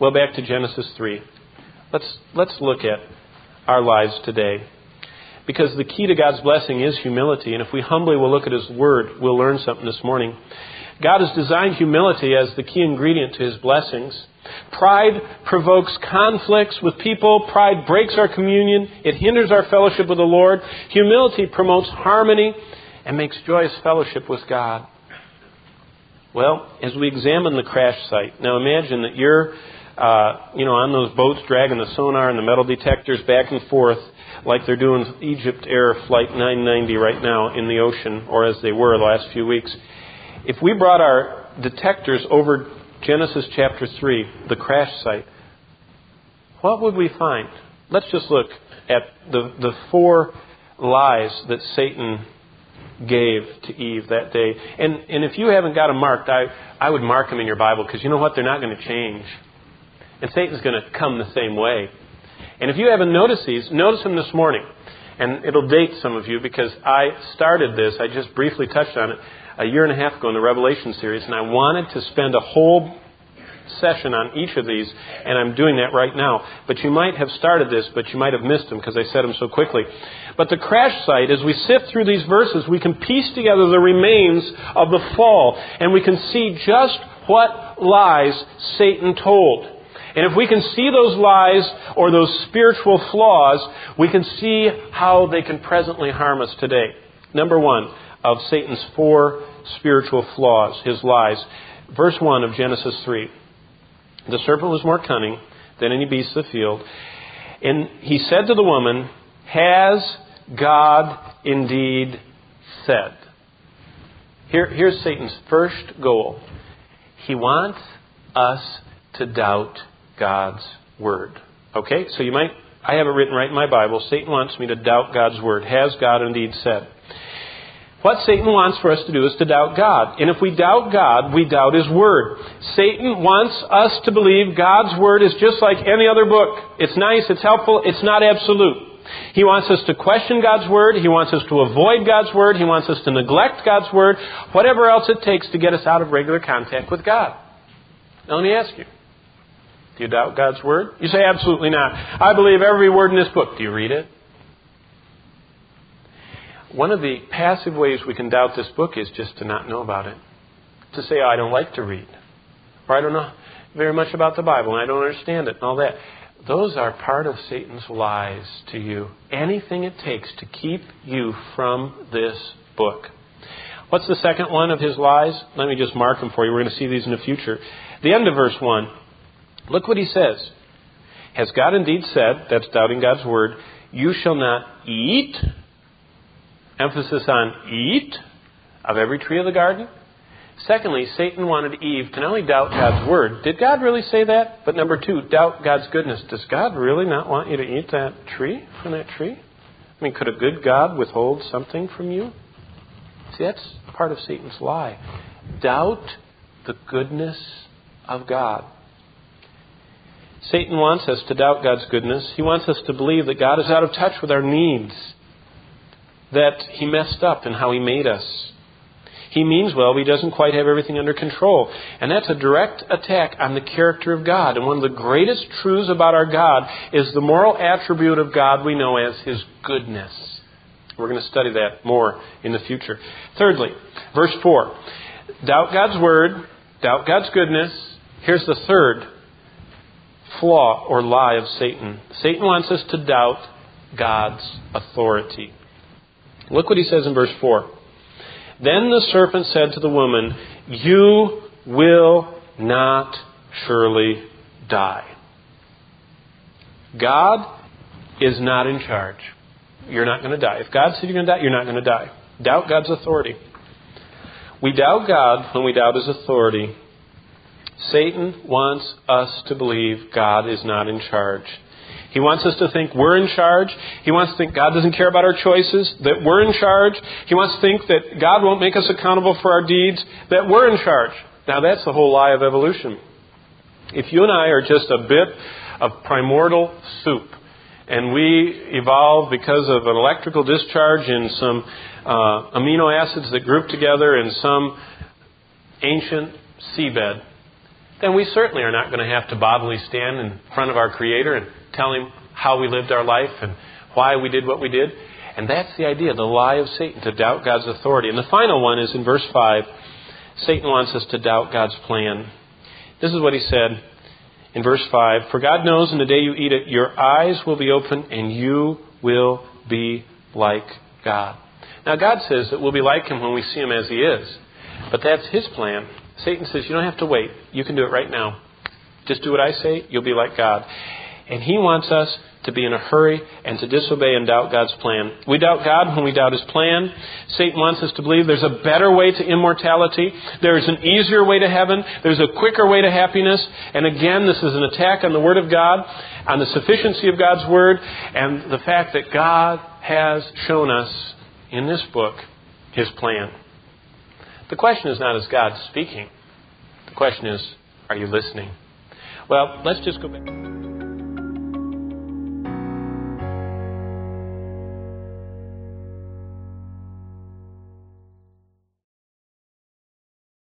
Well, back to Genesis 3. Let's look at our lives today. Because the key to God's blessing is humility. And if we humbly will look at His Word, we'll learn something this morning. God has designed humility as the key ingredient to His blessings. Pride provokes conflicts with people. Pride breaks our communion. It hinders our fellowship with the Lord. Humility promotes harmony and makes joyous fellowship with God. Well, as we examine the crash site, now imagine that you're on those boats dragging the sonar and the metal detectors back and forth like they're doing Egypt Air Flight 990 right now in the ocean, or as they were the last few weeks. If we brought our detectors over Genesis chapter 3, the crash site, what would we find? Let's just look at the four lies that Satan gave to Eve that day. And if you haven't got them marked, I would mark them in your Bible, because you know what? They're not going to change. And Satan's going to come the same way. And if you haven't noticed these, notice them this morning. And it'll date some of you, because I started this, I just briefly touched on it, a year and a half ago in the Revelation series, and I wanted to spend a whole session on each of these, and I'm doing that right now. But you might have started this, but you might have missed them because I said them so quickly. But the crash site, as we sift through these verses, we can piece together the remains of the fall, and we can see just what lies Satan told. And if we can see those lies or those spiritual flaws, we can see how they can presently harm us today. Number one of Satan's four spiritual flaws, his lies. Verse 1 of Genesis 3. The serpent was more cunning than any beast of the field. And he said to the woman, "Has God indeed said?" Here's Satan's first goal. He wants us to doubt God's word. Okay? So I have it written right in my Bible. Satan wants me to doubt God's word. Has God indeed said? What Satan wants for us to do is to doubt God. And if we doubt God, we doubt His Word. Satan wants us to believe God's Word is just like any other book. It's nice, it's helpful, it's not absolute. He wants us to question God's Word. He wants us to avoid God's Word. He wants us to neglect God's Word. Whatever else it takes to get us out of regular contact with God. Now let me ask you. Do you doubt God's Word? You say, absolutely not. I believe every word in this book. Do you read it? One of the passive ways we can doubt this book is just to not know about it. To say, I don't like to read. Or I don't know very much about the Bible and I don't understand it and all that. Those are part of Satan's lies to you. Anything it takes to keep you from this book. What's the second one of his lies? Let me just mark them for you. We're going to see these in the future. The end of verse 1. Look what he says. Has God indeed said, that's doubting God's word, you shall not eat... Emphasis on eat of every tree of the garden. Secondly, Satan wanted Eve to not only doubt God's word. Did God really say that? But number two, doubt God's goodness. Does God really not want you to eat that tree from that tree? I mean, could a good God withhold something from you? See, that's part of Satan's lie. Doubt the goodness of God. Satan wants us to doubt God's goodness. He wants us to believe that God is out of touch with our needs. That He messed up in how He made us. He means well, but He doesn't quite have everything under control. And that's a direct attack on the character of God. And one of the greatest truths about our God is the moral attribute of God we know as His goodness. We're going to study that more in the future. Thirdly, verse 4. Doubt God's word, doubt God's goodness. Here's the third flaw or lie of Satan. Satan wants us to doubt God's authority. Look what he says in verse 4. Then the serpent said to the woman, "You will not surely die." God is not in charge. You're not going to die. If God said you're going to die, you're not going to die. Doubt God's authority. We doubt God when we doubt His authority. Satan wants us to believe God is not in charge. He wants us to think we're in charge. He wants to think God doesn't care about our choices, that we're in charge. He wants to think that God won't make us accountable for our deeds, that we're in charge. Now that's the whole lie of evolution. If you and I are just a bit of primordial soup, and we evolved because of an electrical discharge in some amino acids that group together in some ancient seabed, then we certainly are not going to have to bodily stand in front of our Creator and tell Him how we lived our life and why we did what we did. And that's the idea, the lie of Satan, to doubt God's authority. And the final one is in verse 5. Satan wants us to doubt God's plan. This is what he said in verse 5. For God knows in the day you eat it, your eyes will be open and you will be like God. Now, God says that we'll be like Him when we see Him as He is. But that's His plan. Satan says, you don't have to wait. You can do it right now. Just do what I say. You'll be like God. And he wants us to be in a hurry and to disobey and doubt God's plan. We doubt God when we doubt His plan. Satan wants us to believe there's a better way to immortality. There's an easier way to heaven. There's a quicker way to happiness. And again, this is an attack on the Word of God, on the sufficiency of God's Word, and the fact that God has shown us in this book His plan. The question is not, is God speaking? The question is, are you listening? Well, let's just go back.